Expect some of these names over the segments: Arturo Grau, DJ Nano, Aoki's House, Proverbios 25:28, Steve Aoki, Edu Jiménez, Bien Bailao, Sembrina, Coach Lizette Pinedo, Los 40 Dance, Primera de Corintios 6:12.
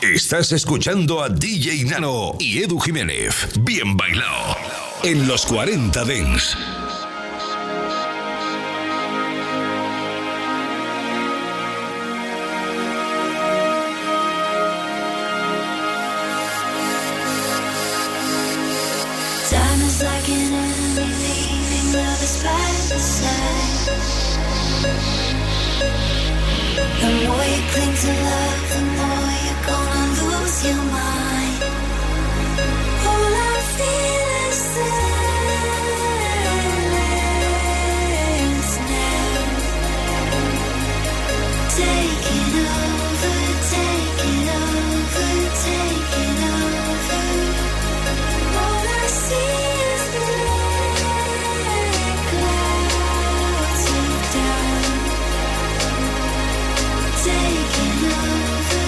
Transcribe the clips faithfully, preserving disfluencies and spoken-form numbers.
Estás escuchando a D J Nano y Edu Jiménez. Bien Bailao en los cuarenta Dance. The more you cling to love, the more you're gonna lose your mind. All I feel is silence now. Take it over, take it over, take it over. All I see is black clouds down. Taking over.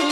I'm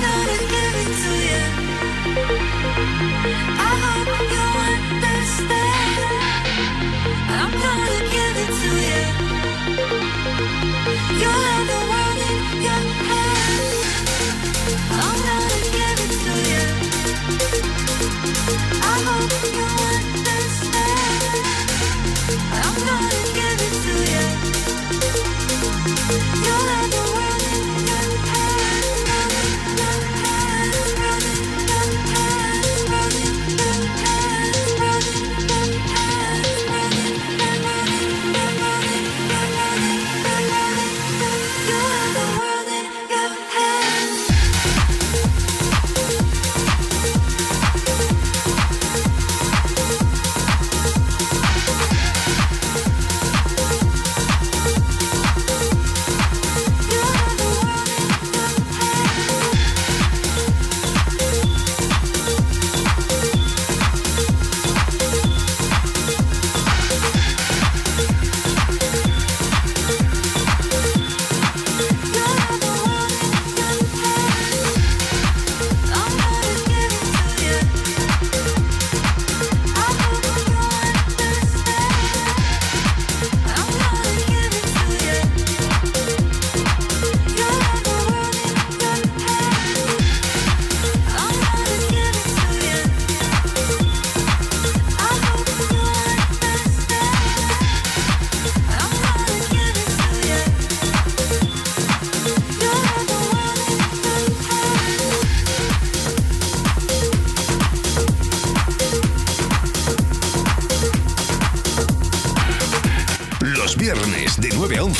gonna give it to you.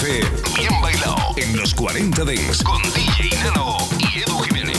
ofrece Bien Bailao en los cuarenta Dance con D J Nano y Edu Jiménez.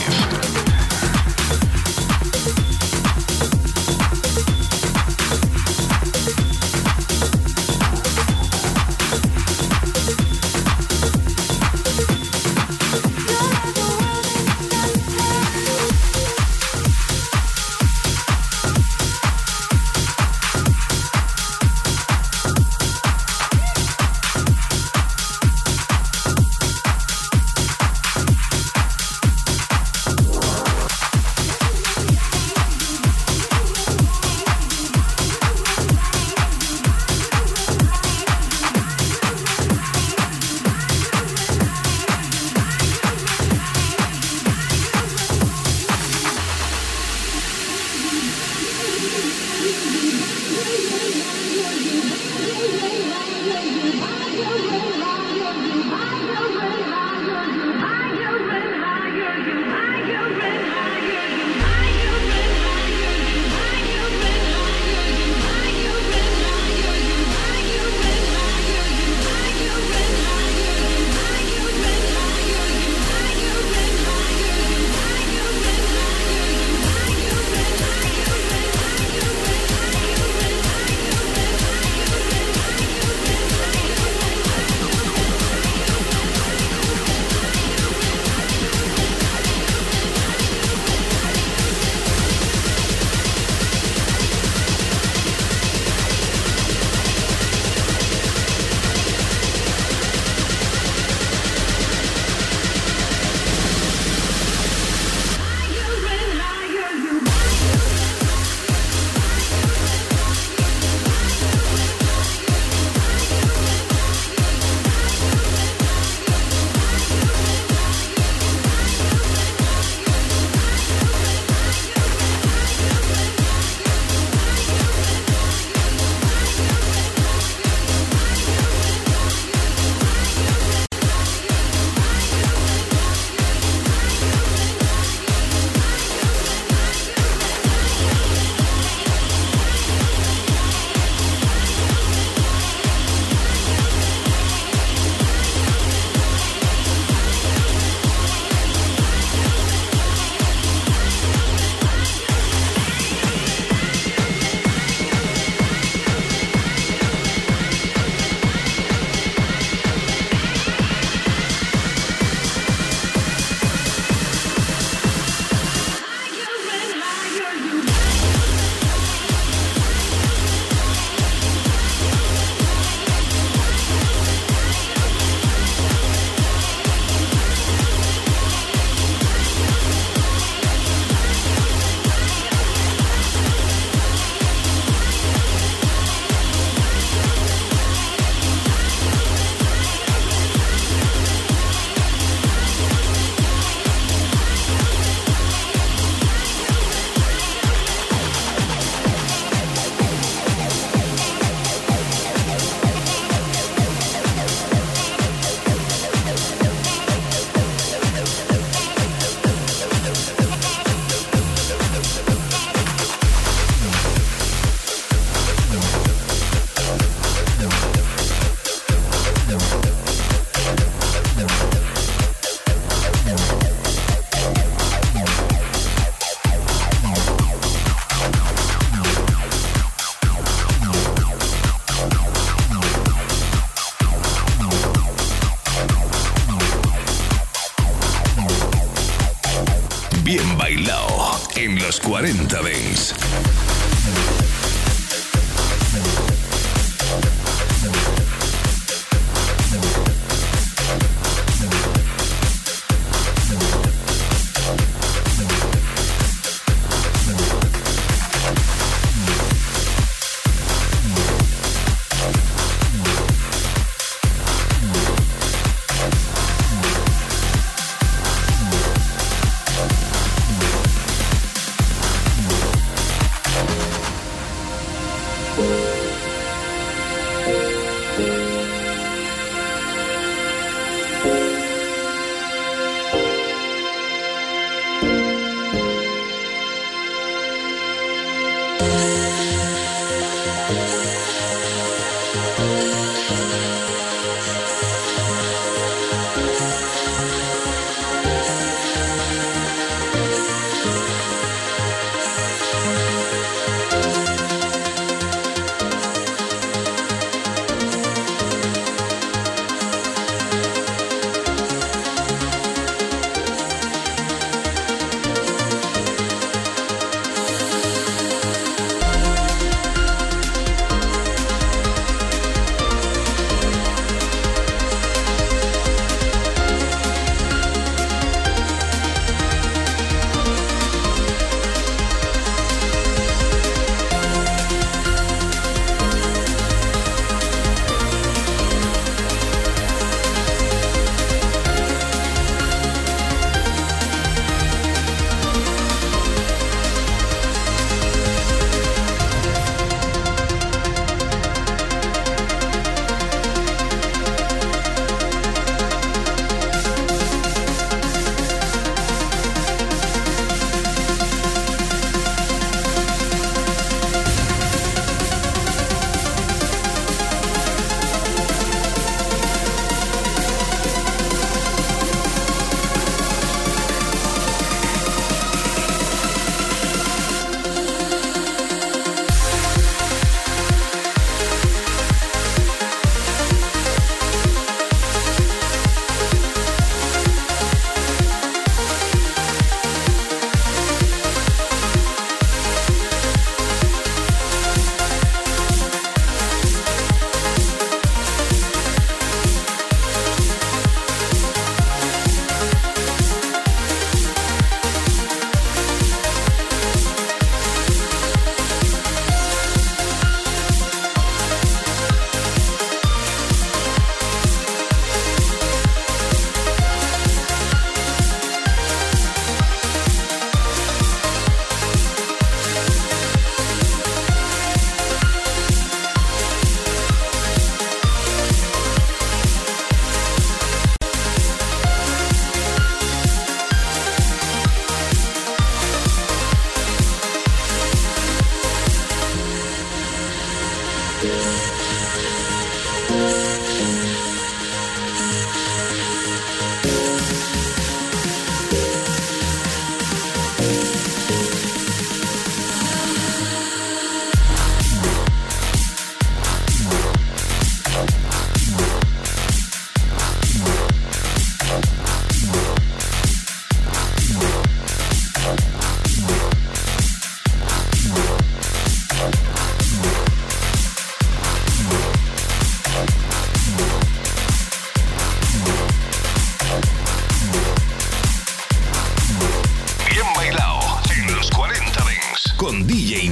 Bien Bailao en los cuarenta Dance.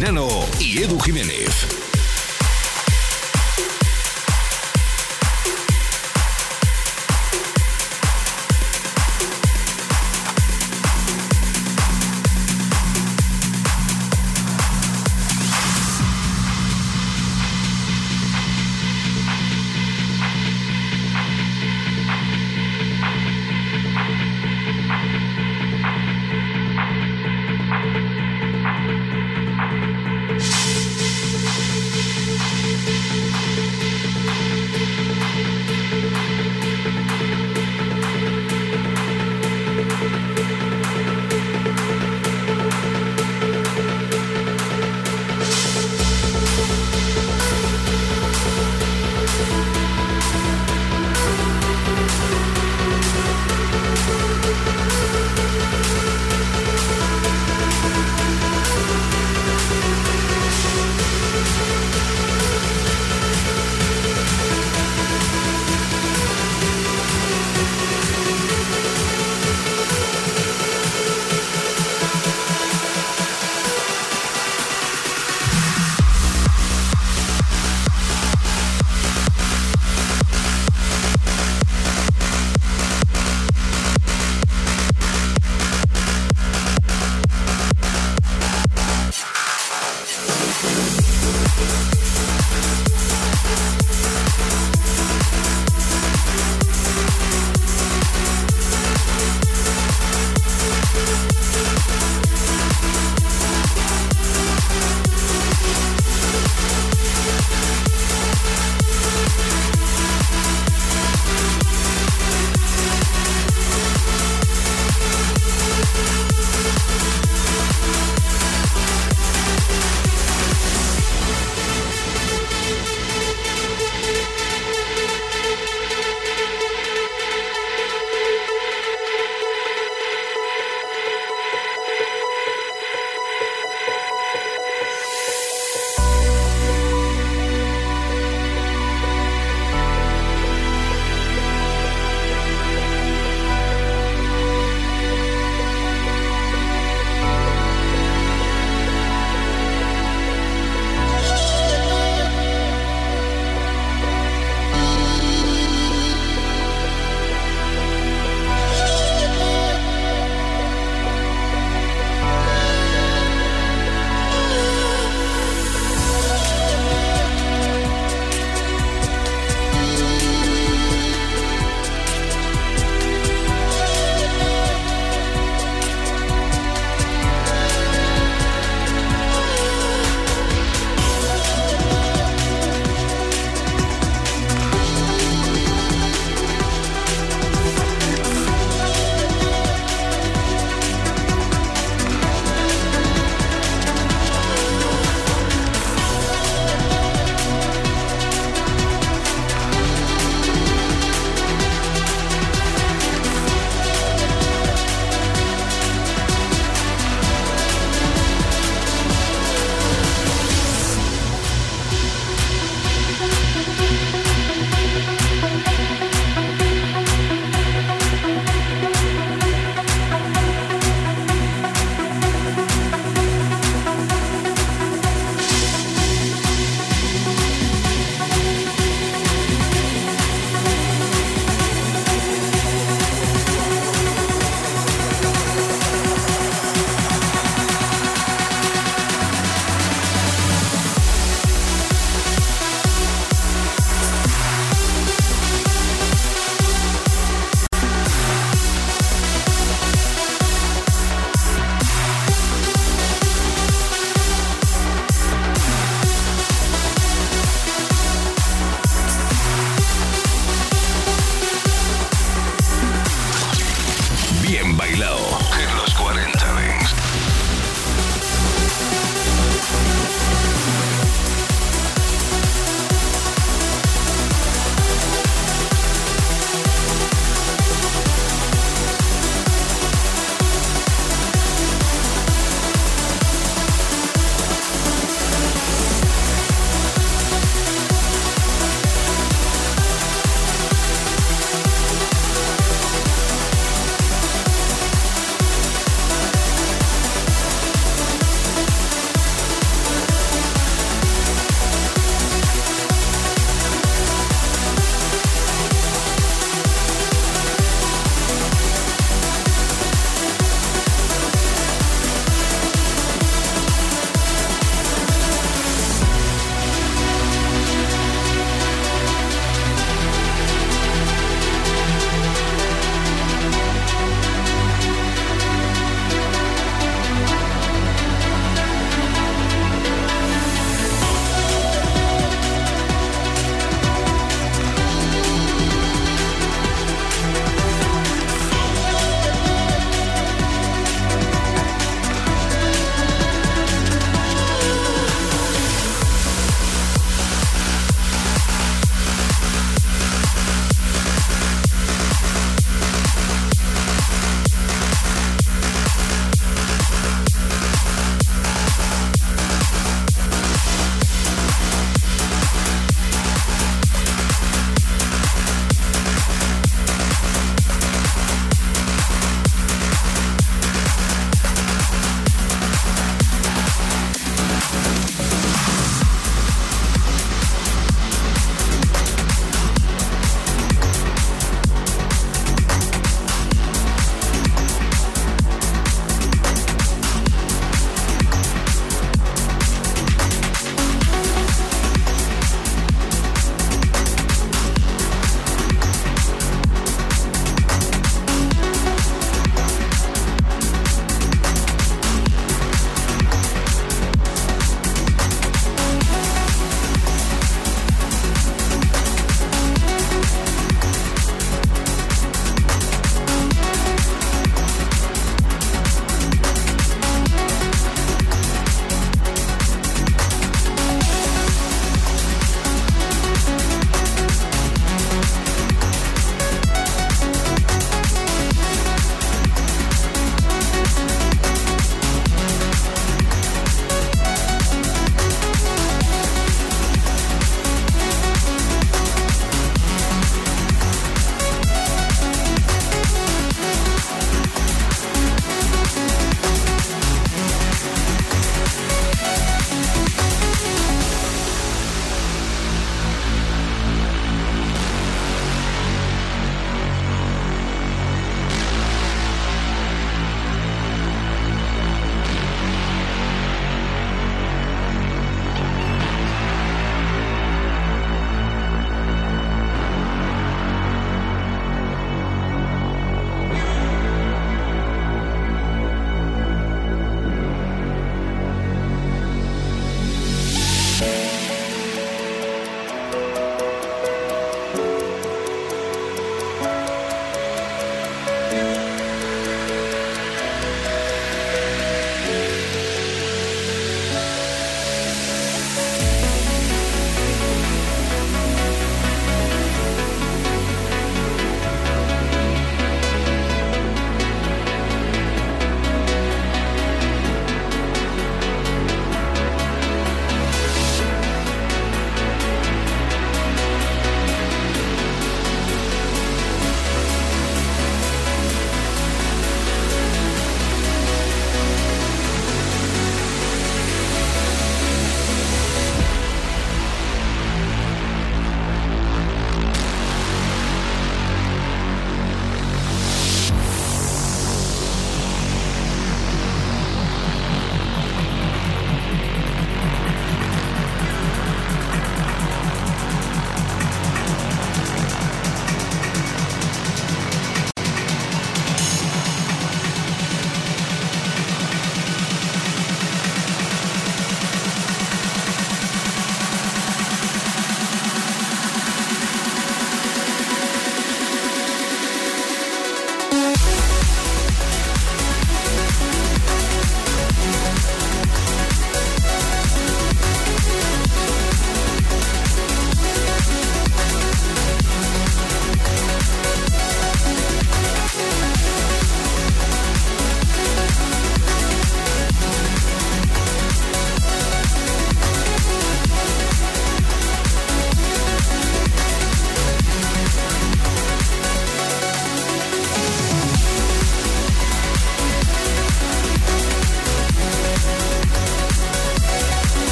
D J Nano y Edu Jiménez.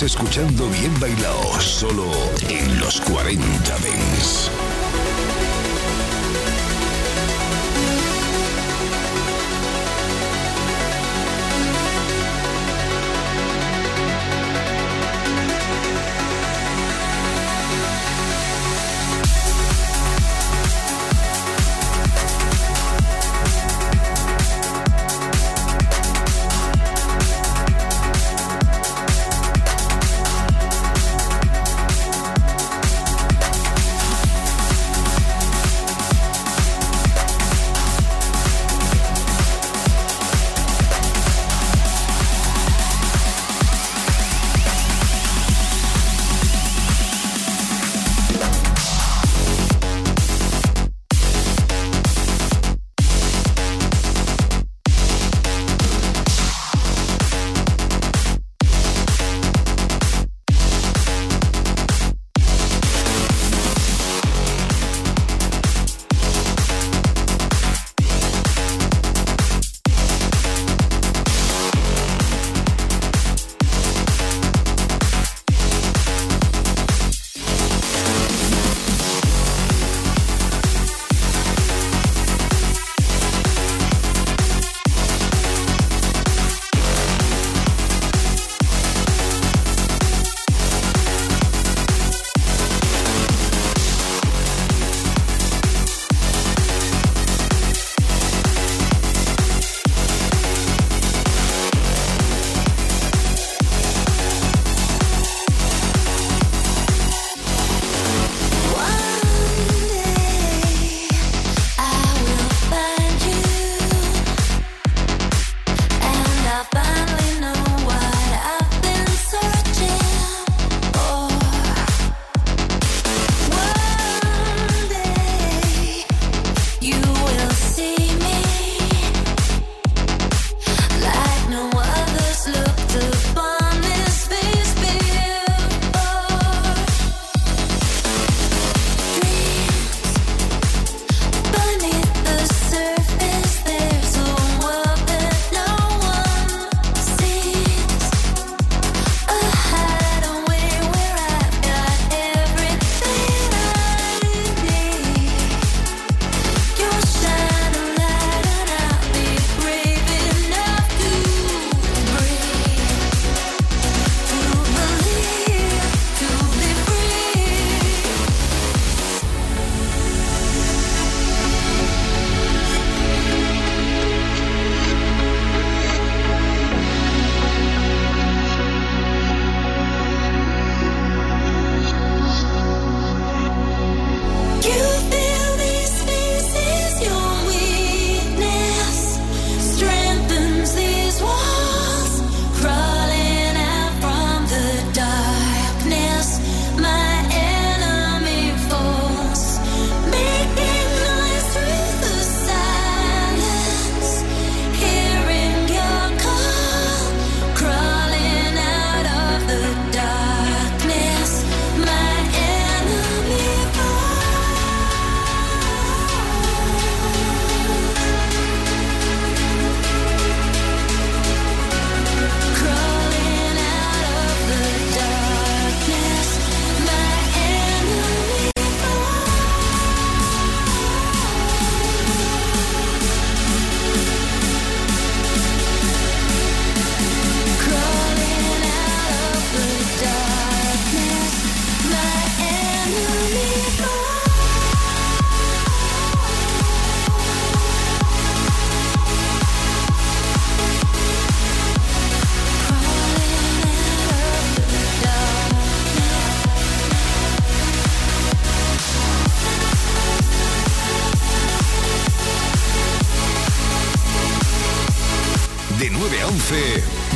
Estás escuchando Bien Bailao, solo en los cuarenta Dance.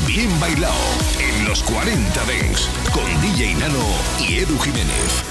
Bien Bailao en los cuarenta Dance con D J Nano y Edu Jiménez.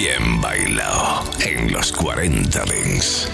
Bien Bailao en los cuarenta Dance.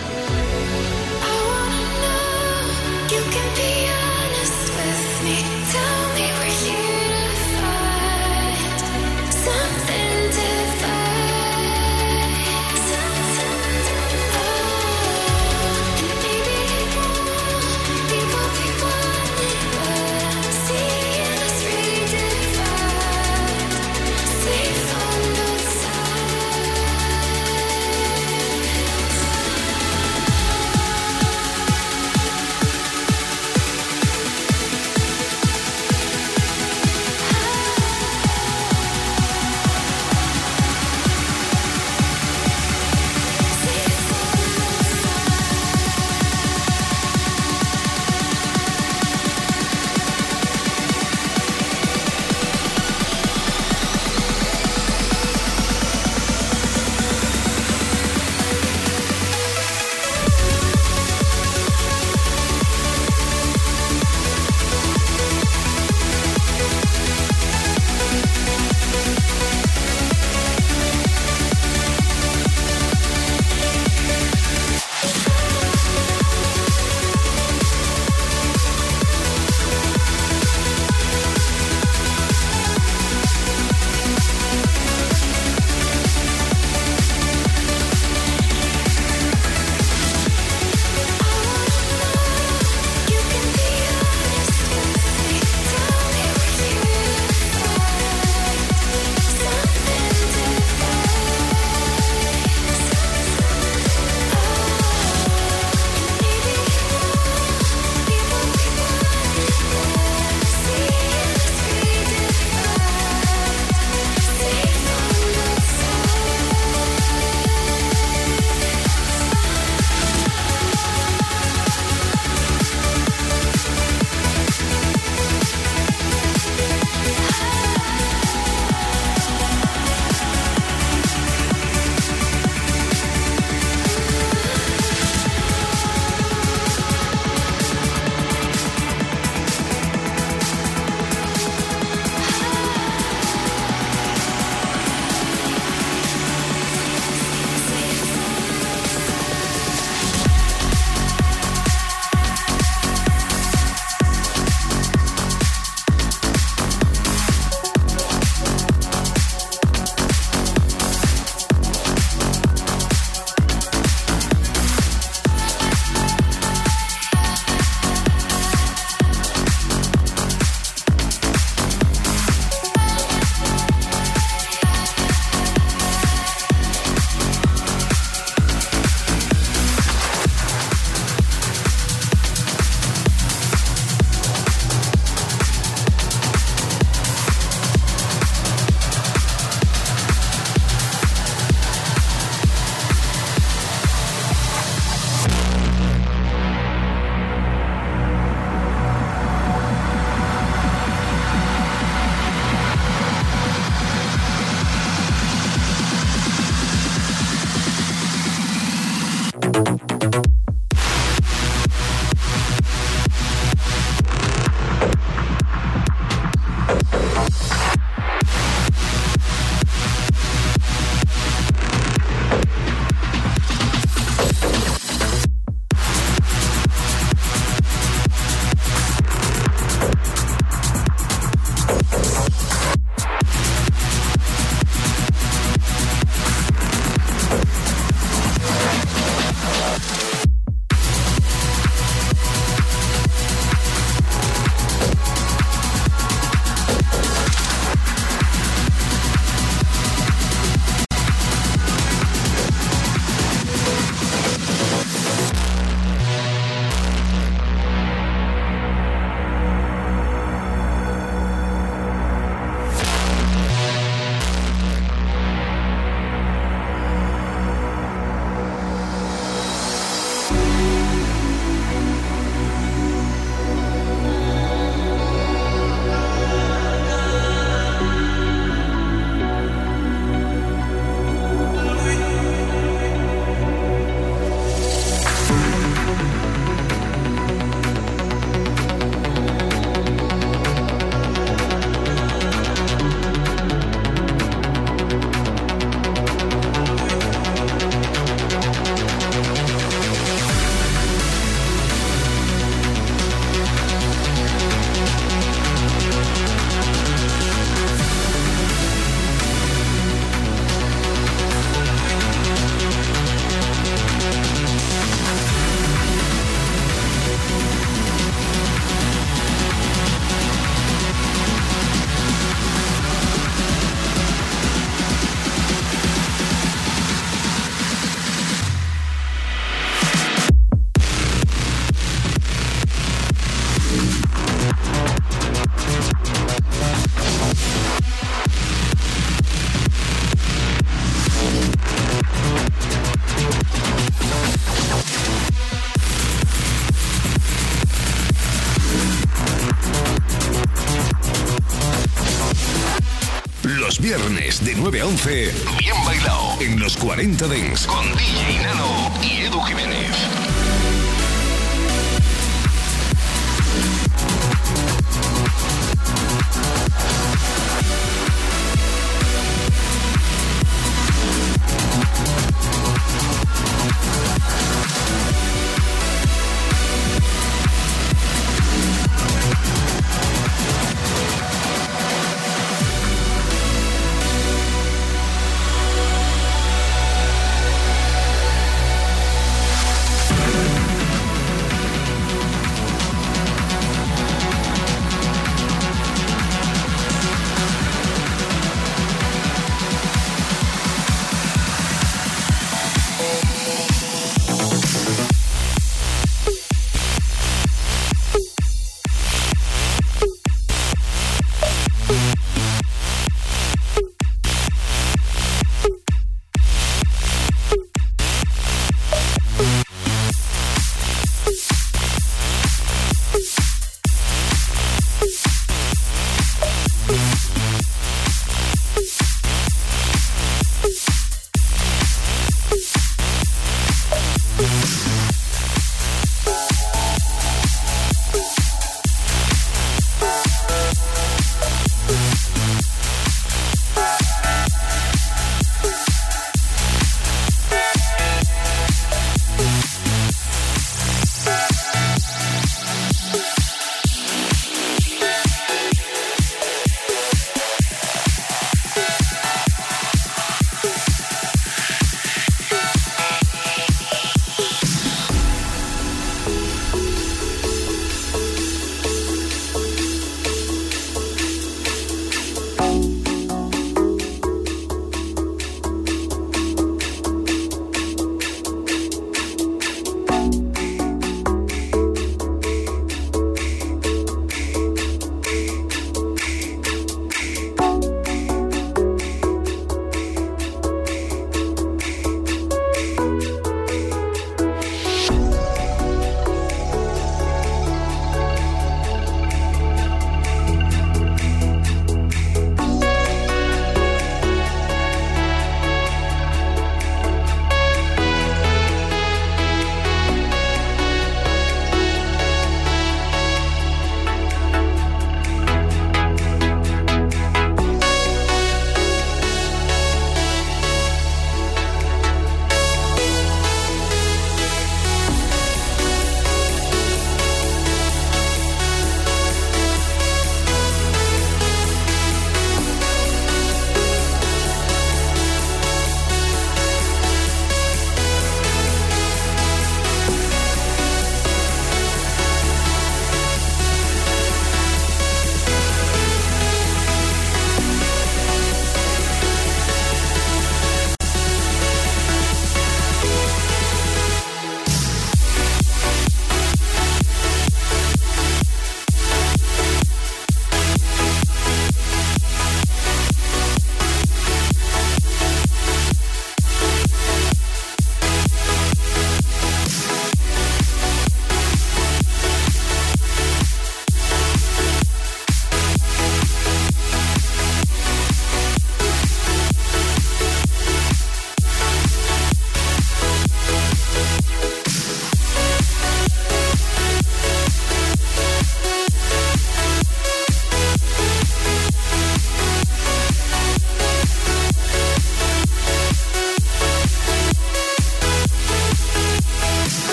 jueves de nueve a once, Bien Bailao en Los cuarenta Dance con D J Nano y Edu Jiménez.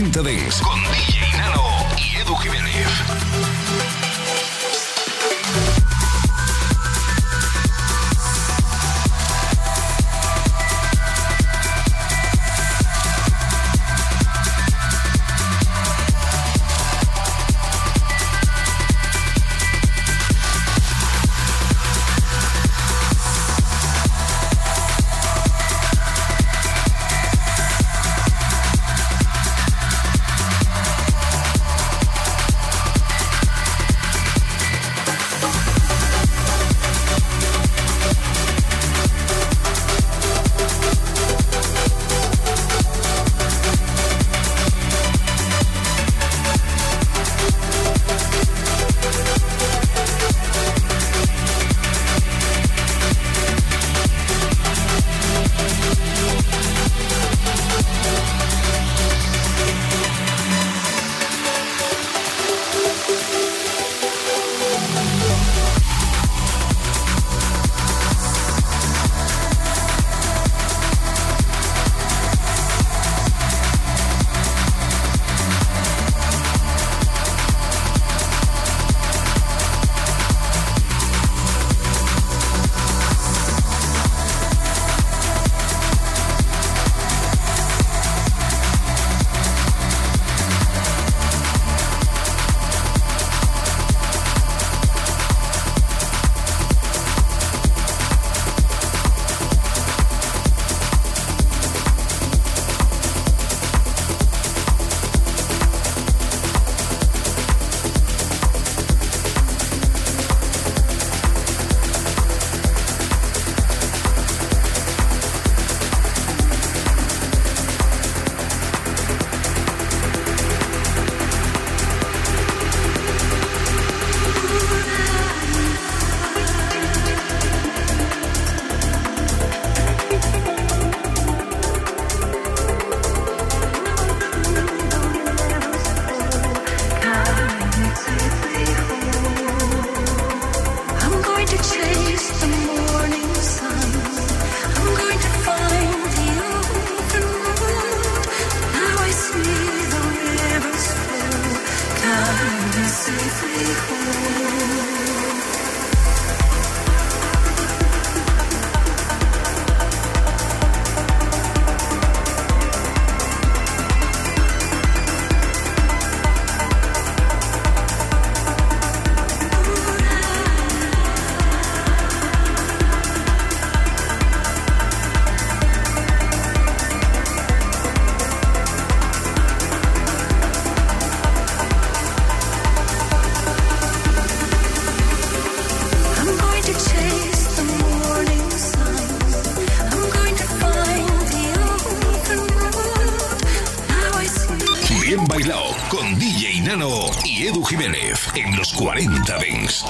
cuarenta Dance con D J Nano y Edu Jiménez.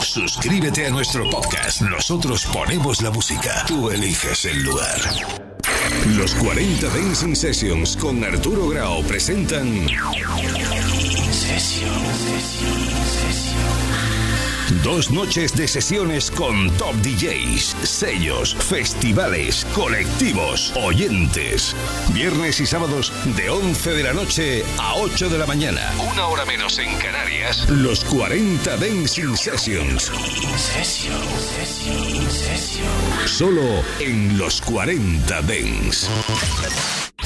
Suscríbete a nuestro podcast. Nosotros ponemos la música. Tú eliges el lugar. Los cuarenta Dancing Sessions con Arturo Grau presentan dos noches de sesiones con top D Js, sellos, festivales, colectivos, oyentes. Viernes y sábados de once de la noche a ocho de la mañana. Una hora menos en Canarias. Los cuarenta Dancing Sessions. Solo en Los cuarenta Dance.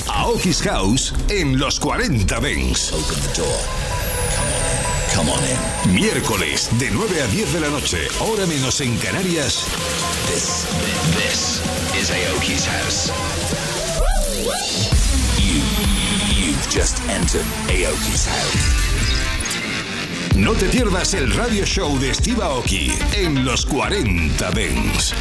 Aoki's House en Los cuarenta Dance. Miércoles de nueve a diez de la noche, hora menos en Canarias. This, this is Aoki's House. You, you've just entered Aoki's House. No te pierdas el radio show de Steve Aoki en Los cuarenta Dance.